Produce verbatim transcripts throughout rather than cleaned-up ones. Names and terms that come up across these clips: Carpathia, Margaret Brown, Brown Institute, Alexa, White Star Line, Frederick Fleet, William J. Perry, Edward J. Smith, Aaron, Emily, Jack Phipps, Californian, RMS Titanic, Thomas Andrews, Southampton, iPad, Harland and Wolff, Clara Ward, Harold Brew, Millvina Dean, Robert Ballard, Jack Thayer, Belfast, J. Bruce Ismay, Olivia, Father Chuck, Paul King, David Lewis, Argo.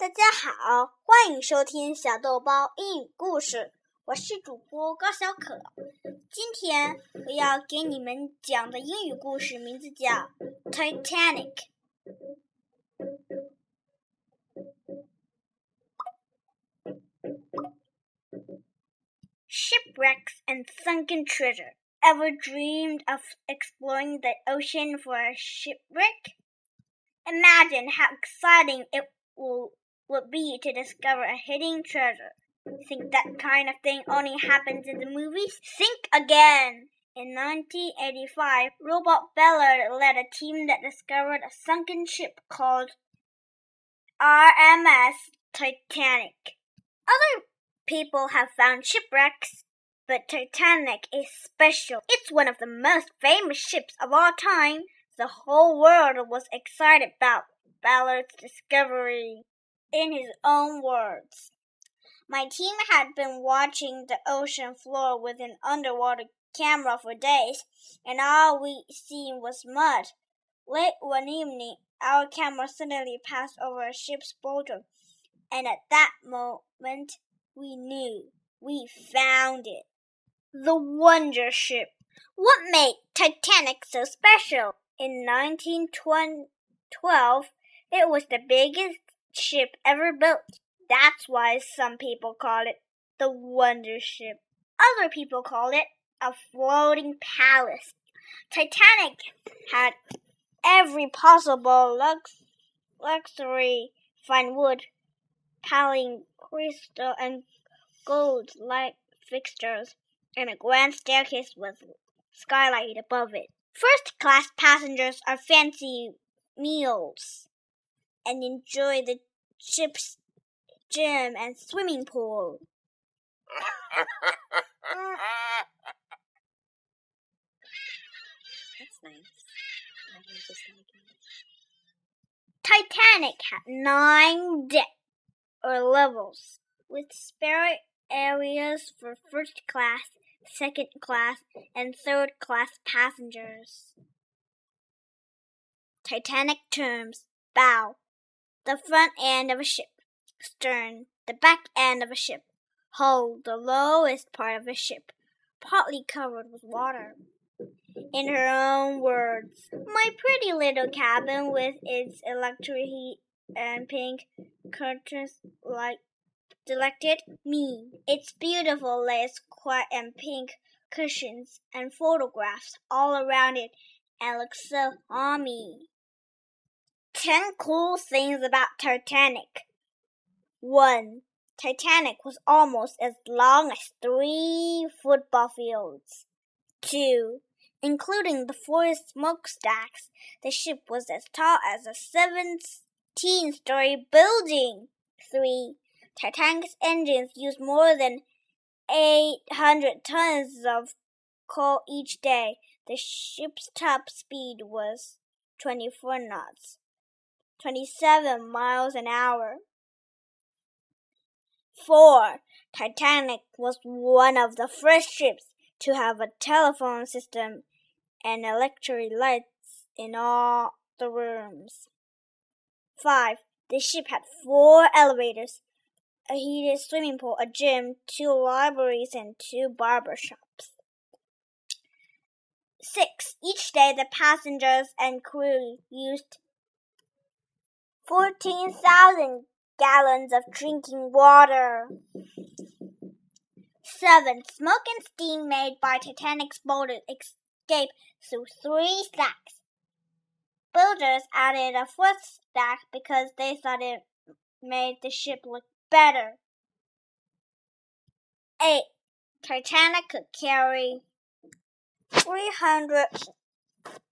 大家好，欢迎收听小豆包英语故事，我是主播高小可。今天我要给你们讲的英语故事名字叫 Titanic。 Shipwrecks and sunken treasure. Ever dreamed of exploring the ocean for a shipwreck? Imagine how exciting it will would be to discover a hidden treasure. Think that kind of thing only happens in the movies? Think again! In nineteen eighty-five, Robert Ballard led a team that discovered a sunken ship called R M S Titanic. Other people have found shipwrecks, but Titanic is special. It's one of the most famous ships of all time. The whole world was excited about Ballard's discovery. In his own words, "My team had been watching the ocean floor with an underwater camera for days, and all we seen was mud. Late one evening, our camera suddenly passed over a ship's boulder, and at that moment, we knew. We found it." The Wonder Ship. What made Titanic so special? In nineteen twelve, it was the biggest ship ever built. That's why some people call it the Wonder Ship. Other people call it a floating palace. Titanic had every possible lux- luxury, fine wood, paling crystal, and gold light fixtures, and a grand staircase with skylight above it. First-class passengers are fancy meals and enjoy the ship's gym and swimming pool. That's nice. I can just like it. Titanic had nine decks or levels, with spare areas for first class, second class, and third class passengers. Titanic terms: bow, the front end of a ship; stern, the back end of a ship; hull, the lowest part of a ship, partly covered with water. In her own words, "My pretty little cabin with its electric heat and pink curtains like Selected me. Its beautiful lace quilt and pink cushions and photographs all around it, and looks so army." ten cool things about Titanic. one. Titanic was almost as long as three football fields. two. Including the four smokestacks, the ship was as tall as a seventeen-story building. three. Titanic's engines used more than eight hundred tons of coal each day. The ship's top speed was twenty-four knots, twenty-seven miles an hour. four. Titanic was one of the first ships to have a telephone system and electric lights in all the rooms. five. The ship had four elevators, a heated swimming pool, a gym, two libraries, and two barber shops. six. Each day, the passengers and crew used fourteen thousand gallons of drinking water. seven. Smoke and steam made by Titanic's boilers escaped through three stacks. Builders added a fourth stack because they thought it made the ship look better. eight. Titanic could carry three hundred,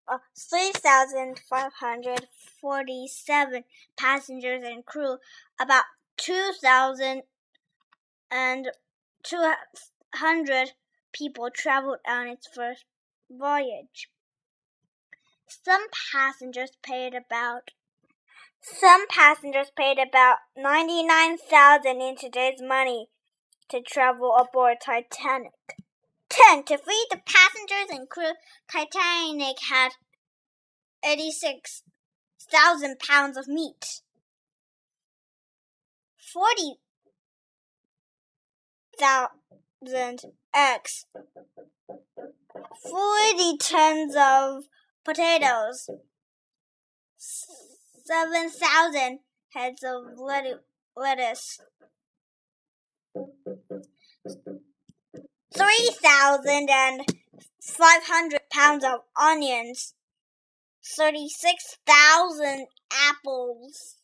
uh, three thousand five hundred forty-seven passengers and crew, about two thousand two hundred people traveled on its first voyage. Some passengers paid about Some passengers paid about ninety-nine thousand in today's money to travel aboard Titanic. ten. To feed the passengers and crew, Titanic had eighty-six thousand pounds of meat. forty thousand eggs, forty tons of potatoes, seven thousand heads of lettuce, three thousand five hundred pounds of onions, thirty-six thousand apples,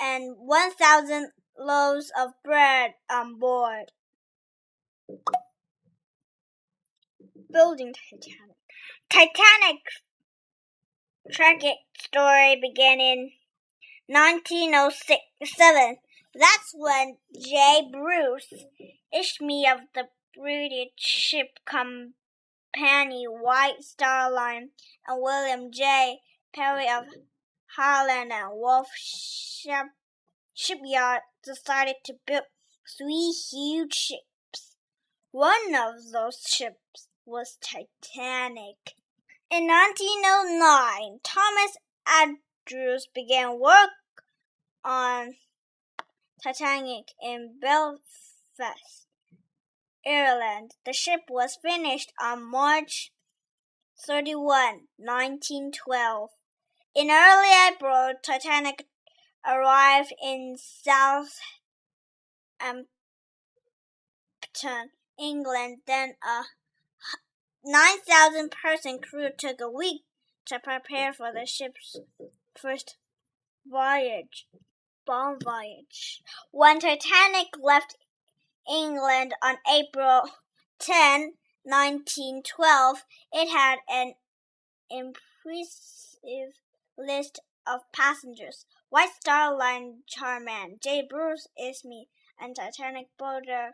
and one thousand loaves of bread on board. Building Titanic. Titanic's tragic story began in nineteen oh seven. That's when J. Bruce Ismay of the British ship company White Star Line and William J. Perry of Harland and Wolff ship- shipyard decided to build three huge ships. One of those ships was Titanic. In nineteen oh nine, Thomas Andrews began work on Titanic in Belfast, Ireland. The ship was finished on March thirty-first, nineteen twelve. In early April, Titanic arrived in Southampton, England. Then a nine thousand person crew took a week to prepare for the ship's first voyage. Bomb voyage. When Titanic left England on April tenth, nineteen twelve, it had an impressive list of passengers. White Star Line chairman J. Bruce Ismay and Titanic builder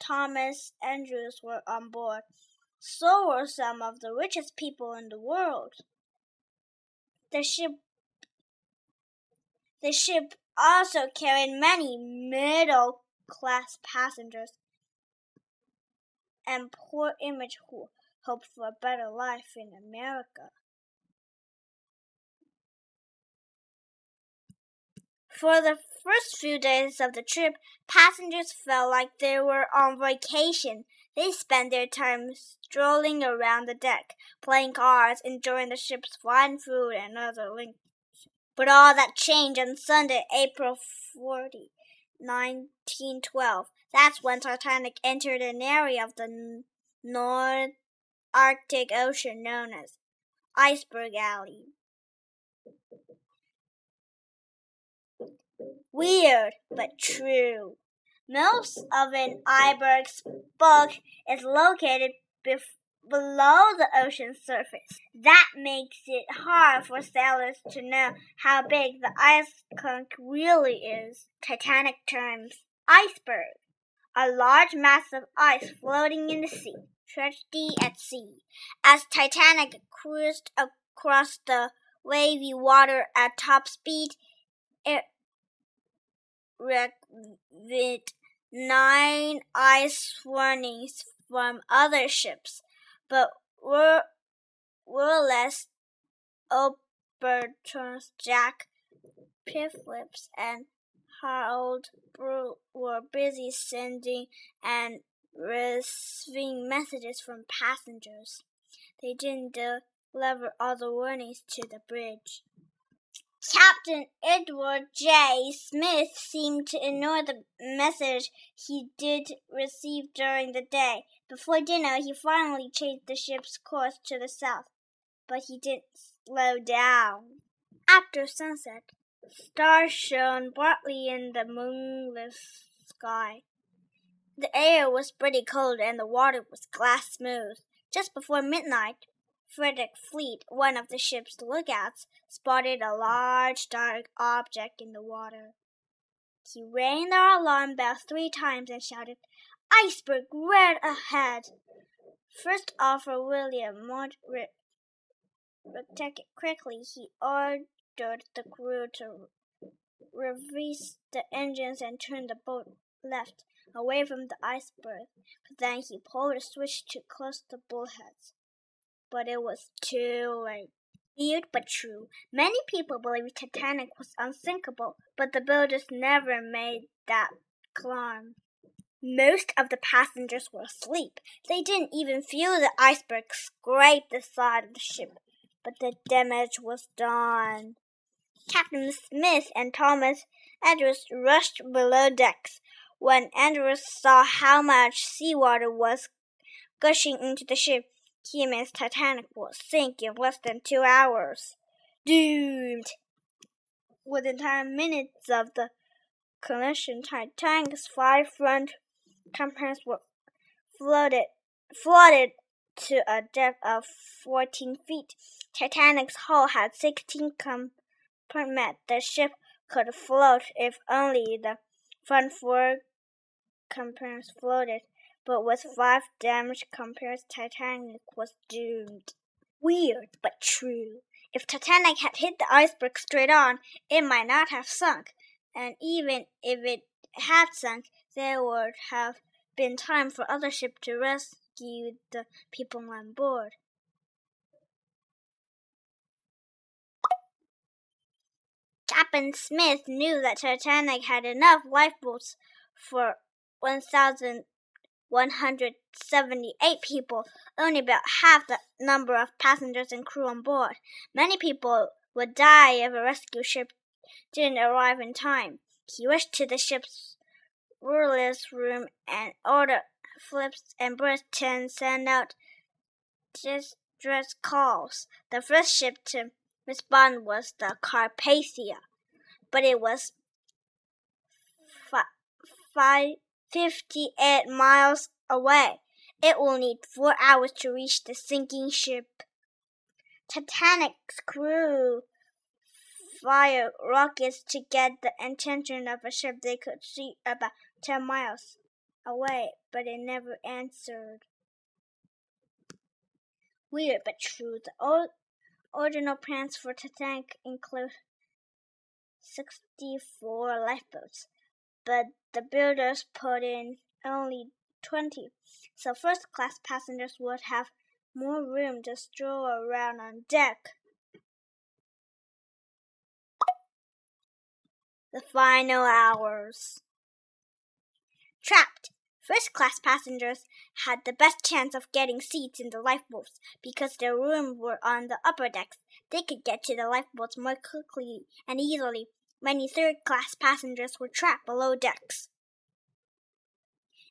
Thomas Andrews were on board. So were some of the richest people in the world. The ship the ship also carried many middle-class passengers and poor immigrants who hoped for a better life in America. For the first few days of the trip, passengers felt like they were on vacation. They spent their time strolling around the deck, playing cards, enjoying the ship's fine food and other links. But all that changed on Sunday, April fourteenth, nineteen twelve. That's when Titanic entered an area of the North Arctic Ocean known as Iceberg Alley. Weird, but true. Most of an iceberg's bulk is located bef- below the ocean surface. That makes it hard for sailors to know how big the ice chunk really is. Titanic terms, iceberg, a large mass of ice floating in the sea. Tragedy at sea. As Titanic cruised across the wavy water at top speed, it wrecked nine ice warnings from other ships, but were, were less opportunists. Jack Phipps and Harold Brew were busy sending and receiving messages from passengers. They didn't deliver all the warnings to the bridge. Captain Edward J. Smith seemed to ignore the message he did receive during the day. Before dinner, he finally changed the ship's course to the south, but he didn't slow down. After sunset, stars shone brightly in the moonless sky. The air was pretty cold and the water was glass smooth. Just before midnight, Frederick Fleet, one of the ship's lookouts, spotted a large dark object in the water. He rang the alarm bell three times and shouted, "Iceberg right ahead!" First officer William Margaret Brown quickly he ordered the crew to reverse the engines and turn the boat left, away from the iceberg. But then he pulled a switch to close the bulkheads. But it was too late. Weird but true. Many people believe Titanic was unsinkable, but the builders never made that claim. Most of the passengers were asleep. They didn't even feel the iceberg scrape the side of the ship, but the damage was done. Captain Smith and Thomas Andrews rushed below decks. When Andrews saw how much seawater was gushing into the ship, he and his Titanic will sink in less than two hours. Doomed! Within ten minutes of the collision, Titanic's five front compartments were flooded, flooded to a depth of fourteen feet. Titanic's hull had sixteen compartments. The ship could float if only the front four compartments floated. But with five damaged compartments, Titanic was doomed. Weird, but true. If Titanic had hit the iceberg straight on, it might not have sunk. And even if it had sunk, there would have been time for other ships to rescue the people on board. Captain Smith knew that Titanic had enough lifeboats for one thousand one hundred seventy-eight people, only about half the number of passengers and crew on board. Many people would die if a rescue ship didn't arrive in time. He rushed to the ship's wireless room and ordered Phipps and Burton send out distress calls. The first ship to respond was the Carpathia, but it was fi- five. fifty-eight miles away. It will need four hours to reach the sinking ship. Titanic's crew fired rockets to get the attention of a ship they could see about ten miles away, but it never answered. Weird but true. The original plans for Titanic include sixty-four lifeboats, but the builders put in only twenty, so first-class passengers would have more room to stroll around on deck. The final hours. Trapped. First-class passengers had the best chance of getting seats in the lifeboats because their rooms were on the upper decks. They could get to the lifeboats more quickly and easily. Many third-class passengers were trapped below decks.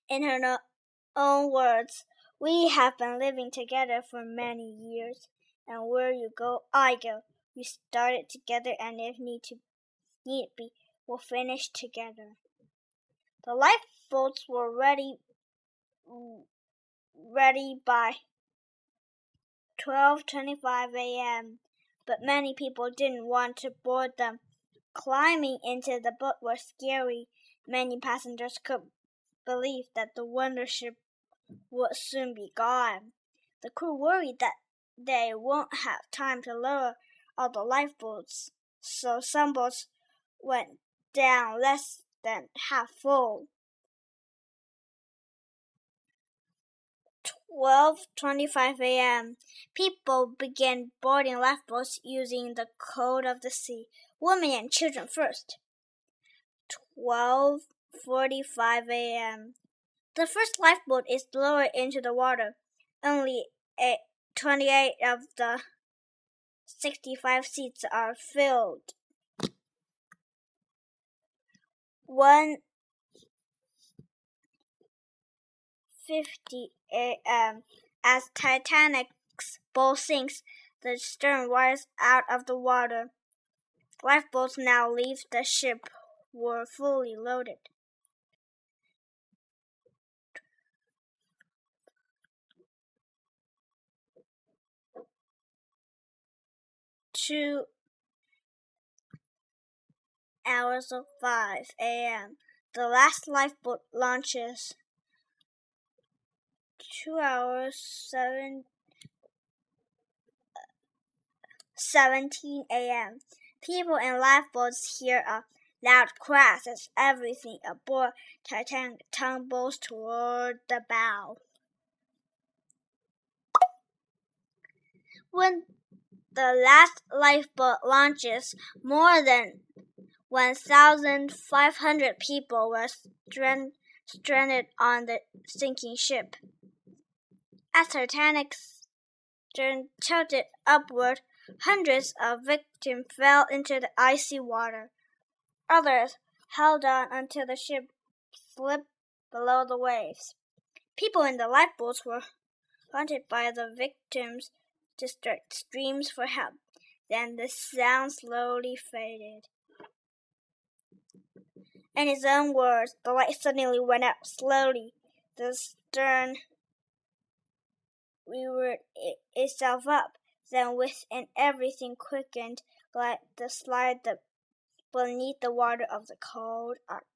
In her own words, "We have been living together for many years, and where you go, I go. We started together, and if need to, need be, we'll finish together." The lifeboats were ready, ready by twelve twenty-five a.m., but many people didn't want to board them. Climbing into the boat was scary. Many passengers could believe that the wonder ship would soon be gone. The crew worried that they won't have time to lower all the lifeboats, so some boats went down less than half full. twelve twenty-five a.m. People began boarding lifeboats using the code of the sea. Women and children first. twelve forty-five a.m. The first lifeboat is lowered into the water. Only twenty-eight of the sixty-five seats are filled. one fifty a.m. As Titanic's bow sinks, the stern wires out of the water. Lifeboats now leave the ship were fully loaded. Two hours of five a.m. The last lifeboat launches. Two hours seven seventeen a.m. People in lifeboats hear a loud crash as everything aboard Titanic tumbles toward the bow. When the last lifeboat launches, more than one thousand five hundred people were strand- stranded on the sinking ship. As the Titanic's stern tilted upward, hundreds of victims fell into the icy water. Others held on until the ship slipped below the waves. People in the lifeboats were hunted by the victims' distraught screams for help. Then the sound slowly faded. In his own words, the light suddenly went out slowly. The stern reared itself up. Then with and everything quickened like the slide the beneath the water of the cold Arctic.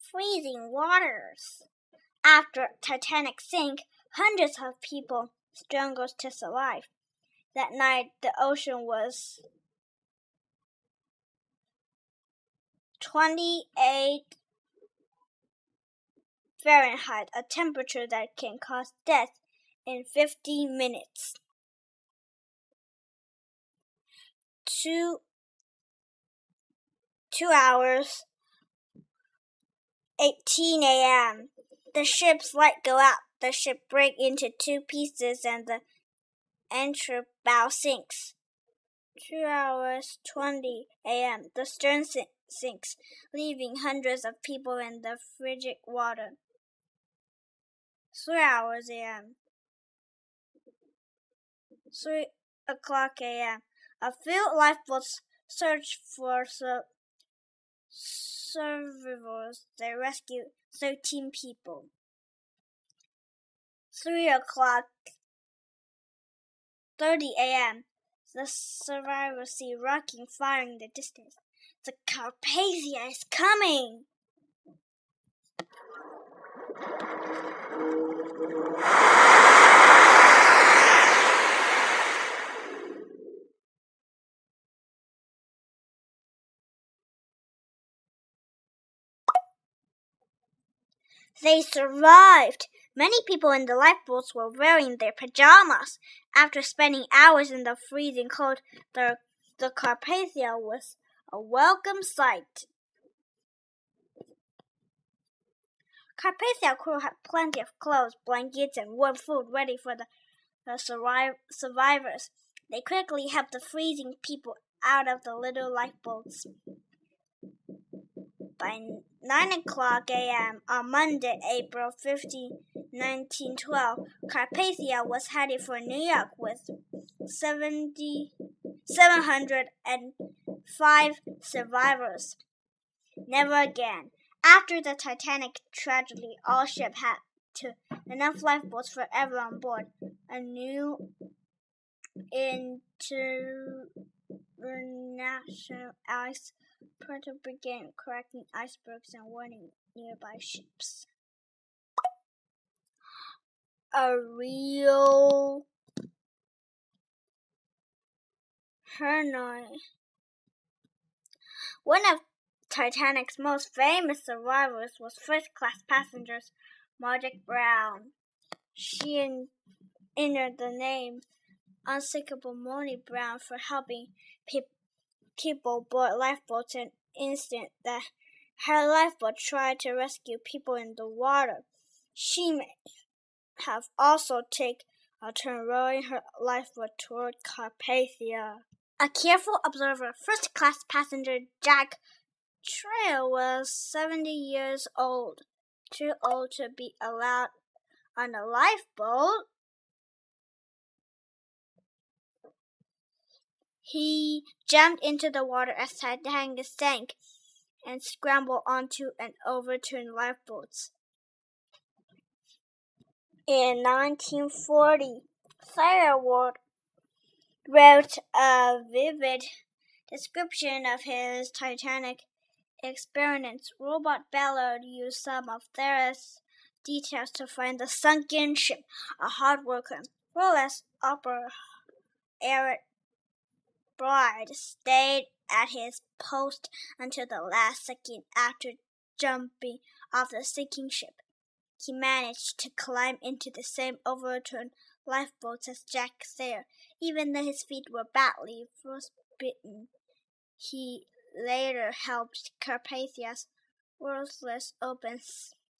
Freezing waters. After Titanic sank, hundreds of people struggled to survive. That night, the ocean was twenty-eight Fahrenheit, a temperature that can cause death in fifty minutes. Two, two hours, eighteen a.m. The ship's light go out. The ship breaks into two pieces and the entry bow sinks. Two hours, twenty a.m. The stern sinks, leaving hundreds of people in the frigid water. Three hours a m. Three o'clock a m. A few lifeboats searched for sur- survivors. They rescued thirteen people. Three o'clock, thirty a m. The survivors see rocking fire in the distance. The Carpathia is coming. They survived. Many people in the lifeboats were wearing their pajamas. After spending hours in the freezing cold, the, the Carpathia was a welcome sight. Carpathia crew had plenty of clothes, blankets, and warm food ready for the, the surviv- survivors. They quickly helped the freezing people out of the little lifeboats. By nine o'clock a m on Monday, April fifteenth, nineteen twelve, Carpathia was headed for New York with seven hundred five survivors. Never again. After the Titanic tragedy, all ships had to enough lifeboats for everyone on board. A new international ice patrol began cracking icebergs and warning nearby ships. A real hurricane. One of Titanic's most famous survivors was first-class passenger Margaret Brown. She in- entered the name Unsinkable Molly Brown for helping pe- people board lifeboats in an instant that her lifeboat tried to rescue people in the water. She may have also taken a turn rowing her lifeboat toward Carpathia. A careful observer, first-class passenger Jack Thayer was seventy years old, too old to be allowed on a lifeboat. He jumped into the water as Titanic sank and scrambled onto an overturned lifeboat. In nineteen forty, Clara Ward wrote a vivid description of his Titanic experience. Robert Ballard used some of Thayer's details to find the sunken ship, a hard worker, fearless upper air bride, stayed at his post until the last second after jumping off the sinking ship. he managed to climb into the same overturned lifeboats as Jack Thayer, even though his feet were badly frostbitten. He later helped Carpathia's worthless open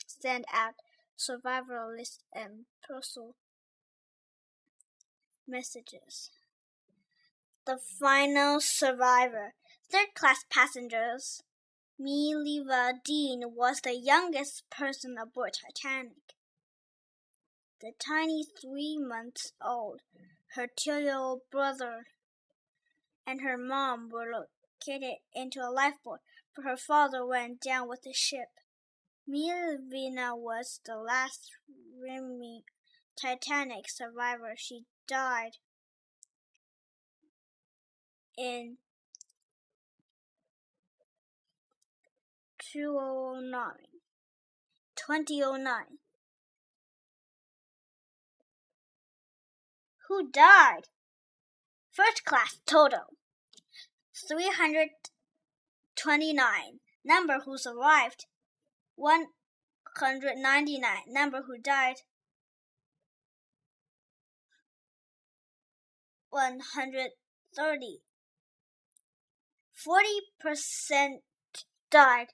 stand out survivalist and postal messages. The final survivor. Third-class passengers, Millvina Dean was the youngest person aboard Titanic. The tiny three months old, her two-year-old brother, and her mom were located into a lifeboat, but her father went down with the ship. Millvina was the last remaining Titanic survivor. She died in twenty oh nine. Who died? First class total three hundred twenty-nine. Number who survived one hundred ninety-nine. Number who died one hundred thirty. forty percent died.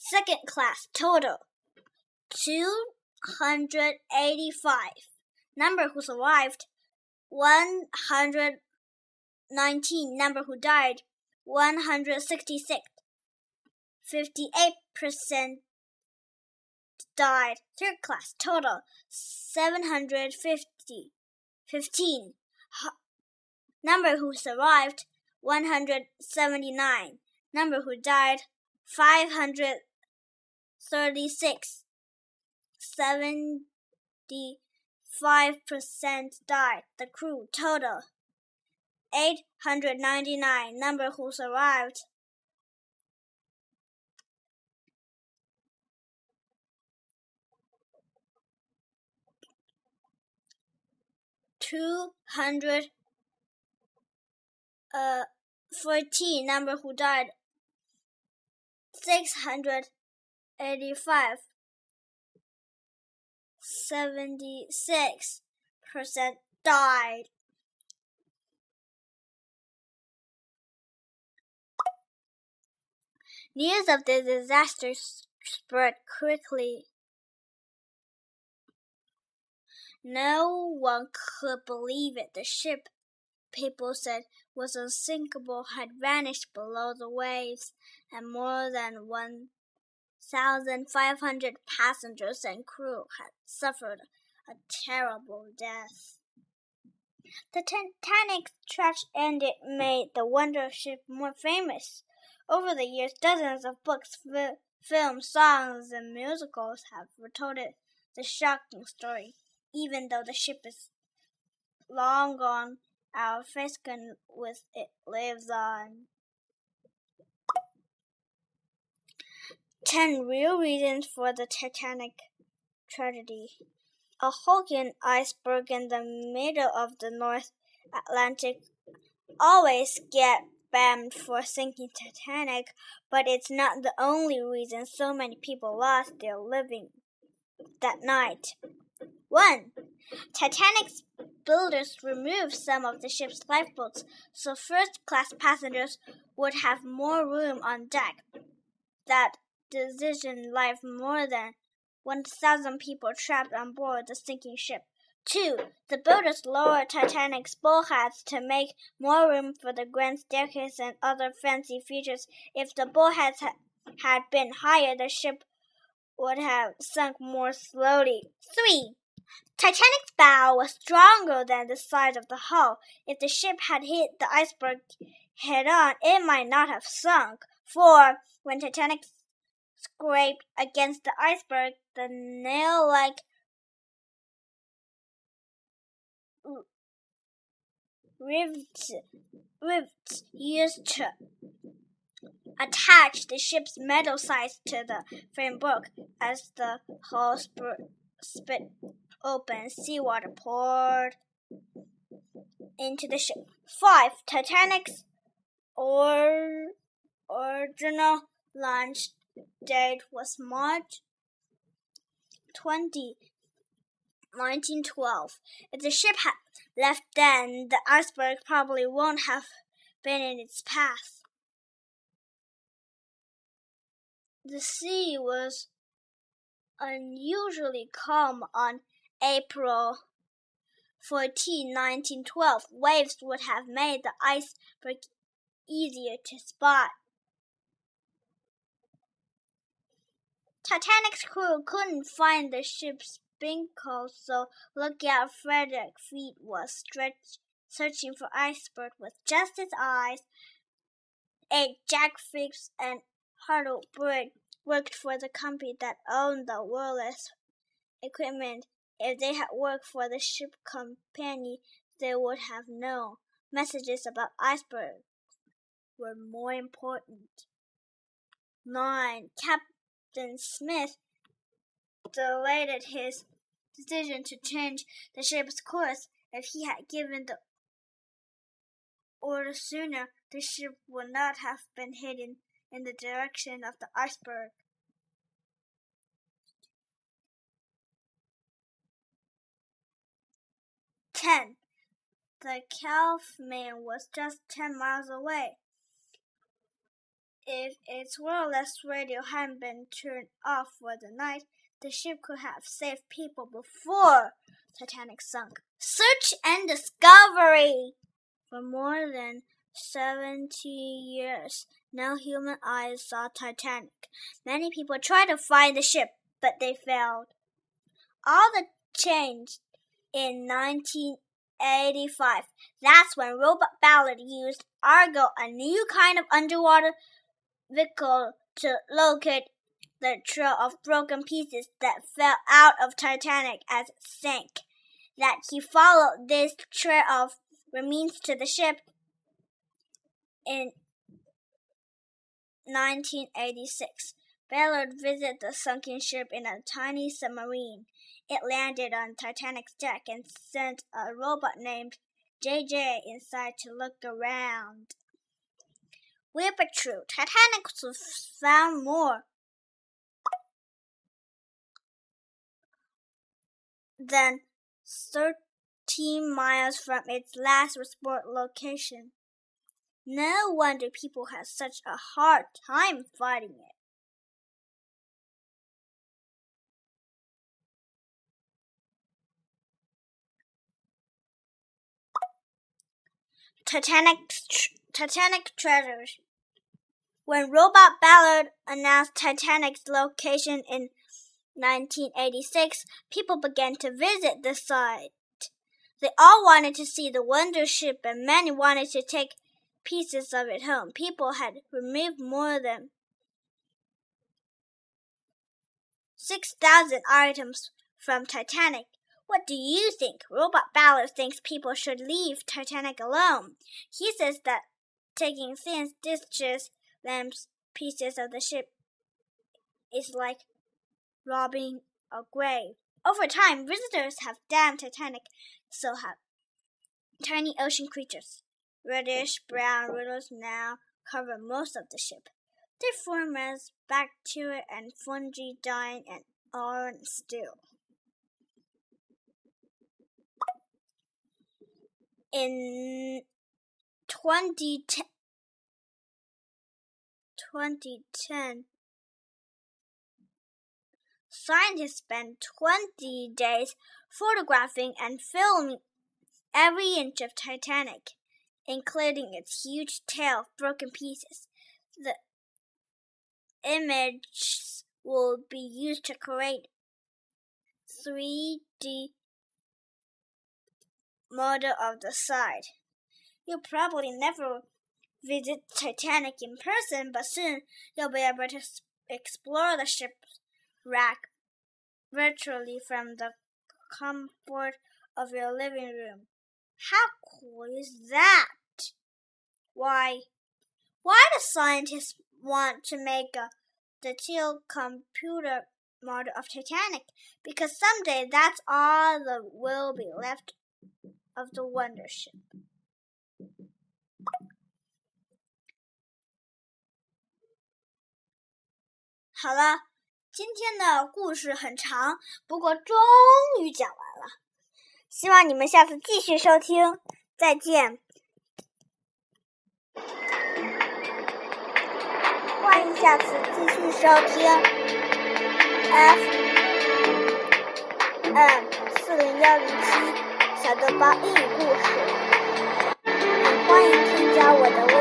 Second class total two hundred eighty-five. Number who survived one hundred nineteen. Number who died one hundred sixty-six. fifty-eight percent died. Third class total seven hundred fifty. fifteen. Number who survived one hundred seventy-nine. Number who died five hundred thirty-six. seventy-five percent died. The crew total eight hundred ninety-nine. Number who survived two hundred fourteen. Number who died six hundred eighty-five. seventy-six percent died. News of the disaster spread quickly. No one could believe it. The ship, people said, was unsinkable, had vanished below the waves, and more than one thousand five hundred passengers and crew had suffered a terrible death. The Titanic's tragic ending made the wonder ship more famous. Over the years, dozens of books, f- films, songs, and musicals have retold the shocking story. Even though the ship is long gone, our fascination with it lives on. Ten real reasons for the Titanic tragedy. A hulking iceberg in the middle of the North Atlantic always gets banned for sinking Titanic, but it's not the only reason so many people lost their living that night. One, Titanic's builders removed some of the ship's lifeboats, so first-class passengers would have more room on deck. That decision left more than one thousand people trapped on board the sinking ship. Two, the builders lowered Titanic's bulkheads to make more room for the grand staircase and other fancy features. If the bulkheads ha- had been higher, the ship would have sunk more slowly. Three, Titanic's bow was stronger than the side of the hull. If the ship had hit the iceberg head-on, it might not have sunk. Four, when Titanic scraped against the iceberg, the nail-like rivets, rivets used to attach the ship's metal sides to the framework as the hull spur- split open, seawater poured into the ship. Five, Titanic's or- original launch date was March twentieth, nineteen twelve. If the ship had left then, the iceberg probably won't have been in its path. The sea was unusually calm on April fourteenth, nineteen twelve. Waves would have made the iceberg easier to spot. Titanic's crew couldn't find the ship's binnacle, so Lookout Frederick Fleet was stretched, searching for iceberg with just his eyes. Eight Jack Phipps and Harold Brew worked for the company that owned the wireless equipment. If they had worked for the ship company, they would have known messages about icebergs were more important. Nine. Captain Smith delayed his decision to change the ship's course. If he had given the order sooner, the ship would not have been heading in the direction of the iceberg. ten. The Californian was just ten miles away. If its wireless radio hadn't been turned off for the night, the ship could have saved people before Titanic sunk. Search and discovery! For more than seventy years, no human eyes saw Titanic. Many people tried to find the ship, but they failed. All that changed in nineteen eighty-five, that's when Robert Ballard used Argo, a new kind of underwater vehicle, to locate the trail of broken pieces that fell out of Titanic as it sank. That he followed this trail of remains to the ship in nineteen eighty-six. Ballard visited the sunken ship in a tiny submarine. It landed on Titanic's deck and sent a robot named J J inside to look around. Whisper true, Titanic was found more than thirteen miles from its last resort location. No wonder people had such a hard time finding it. Titanic, tr- Titanic treasures. When Robert Ballard announced Titanic's location in nineteen eighty-six, people began to visit the site. They all wanted to see the wonder ship, and many wanted to take pieces of it home. People had removed more than six thousand items from Titanic. What do you think? Robert Ballard thinks people should leave Titanic alone. He says that taking things, dishes, lamps, pieces of the ship is like robbing a grave. Over time, visitors have damned Titanic, so have tiny ocean creatures. Reddish-brown riddles now cover most of the ship. They form as bacteria and fungi dying and aren't still. In twenty ten, scientists spent twenty days photographing and filming every inch of Titanic, including its huge tail of broken pieces. The images will be used to create three D model of the site. You'll probably never visit Titanic in person, but soon you'll be able to explore the ship's wreck virtually from the comfort of your living room. How cool is that? Why, why do scientists want to make a detailed computer model of Titanic? Because someday that's all that will be left of the wonder ship.好了，今天的故事很长，不过终于讲完了，希望你们下次继续收听，再见。欢迎下次继续收听 F M 四零一零七小豆包英语故事，欢迎添加我的微信。